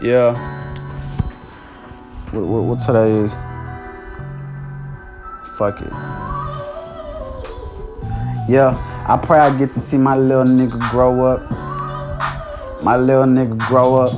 Yeah. What today is? Fuck it. Yeah, I pray I get to see my little nigga grow up. My little nigga grow up.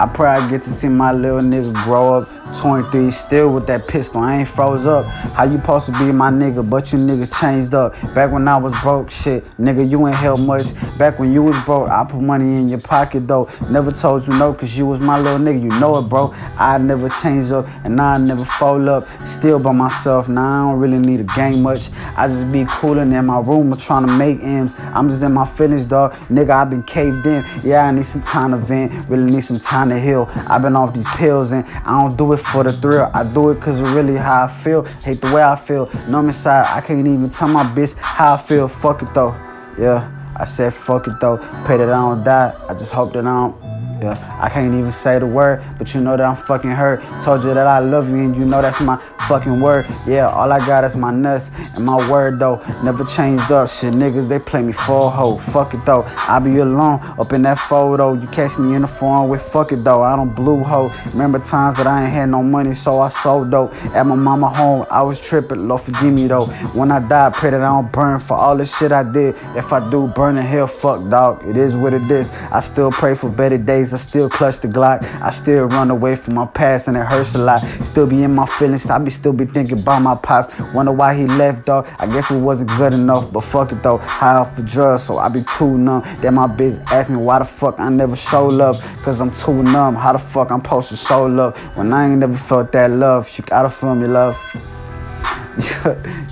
I pray I get to see my little nigga grow up. 23, still with that pistol, I ain't froze up. How you supposed to be my nigga, but you niggas changed up. Back when I was broke, shit, nigga, you ain't held much. Back when you was broke, I put money in your pocket, though. Never told you no, cause you was my little nigga, you know it, bro. I never changed up, and I never fold up. Still by myself, now I don't really need a gang much. I just be coolin' in my room, or trying to make M's. I'm just in my feelings, dog. Nigga, I been caved in. Yeah, I need some time to vent, really need some time to heal. I been off these pills, and I don't do it for the thrill. I do it cause it's really how I feel. Hate the way I feel. No, I'm inside. I can't even tell my bitch how I feel. Fuck it though. Yeah, I said fuck it though. Pray that I don't die. I just hope that I don't. Yeah, I can't even say the word, but you know that I'm fucking hurt. Told you that I love you and you know that's my fucking word. Yeah, all I got is my nuts and my word though. Never changed up. Shit, niggas, they play me for a hoe. Fuck it though. I be alone up in that photo. You catch me in the phone with fuck it though. I don't blue hoe. Remember times that I ain't had no money, so I sold dope. At my mama home, I was tripping. Lord forgive me though. When I die, pray that I don't burn for all this shit I did. If I do burn in hell, fuck dog. It is what it is. I still pray for better days. I still clutch the Glock. I still run away from my past and it hurts a lot. Still be in my feelings. I be still be thinking about my pops. Wonder why he left, dog. I guess we wasn't good enough, but fuck it though. High off the drugs, so I be too numb. Then my bitch asked me why the fuck I never show love. Cause I'm too numb. How the fuck I'm supposed to show love when I ain't never felt that love? You gotta feel me, love.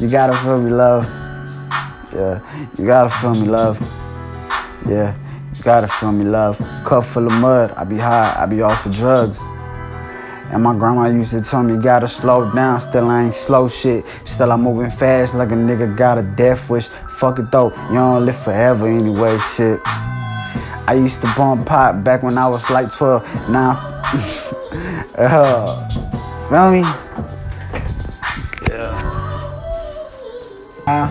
You gotta feel me, love. Yeah. You gotta feel me, love. Yeah. Gotta feel me love. Cup full of mud, I be high, I be off the drugs. And my grandma used to tell me, gotta slow down, still I ain't slow shit. Still I'm moving fast like a nigga got a death wish. Fuck it though, you don't live forever anyway, shit. I used to bump pot back when I was like 12. Now, feel me? Yeah.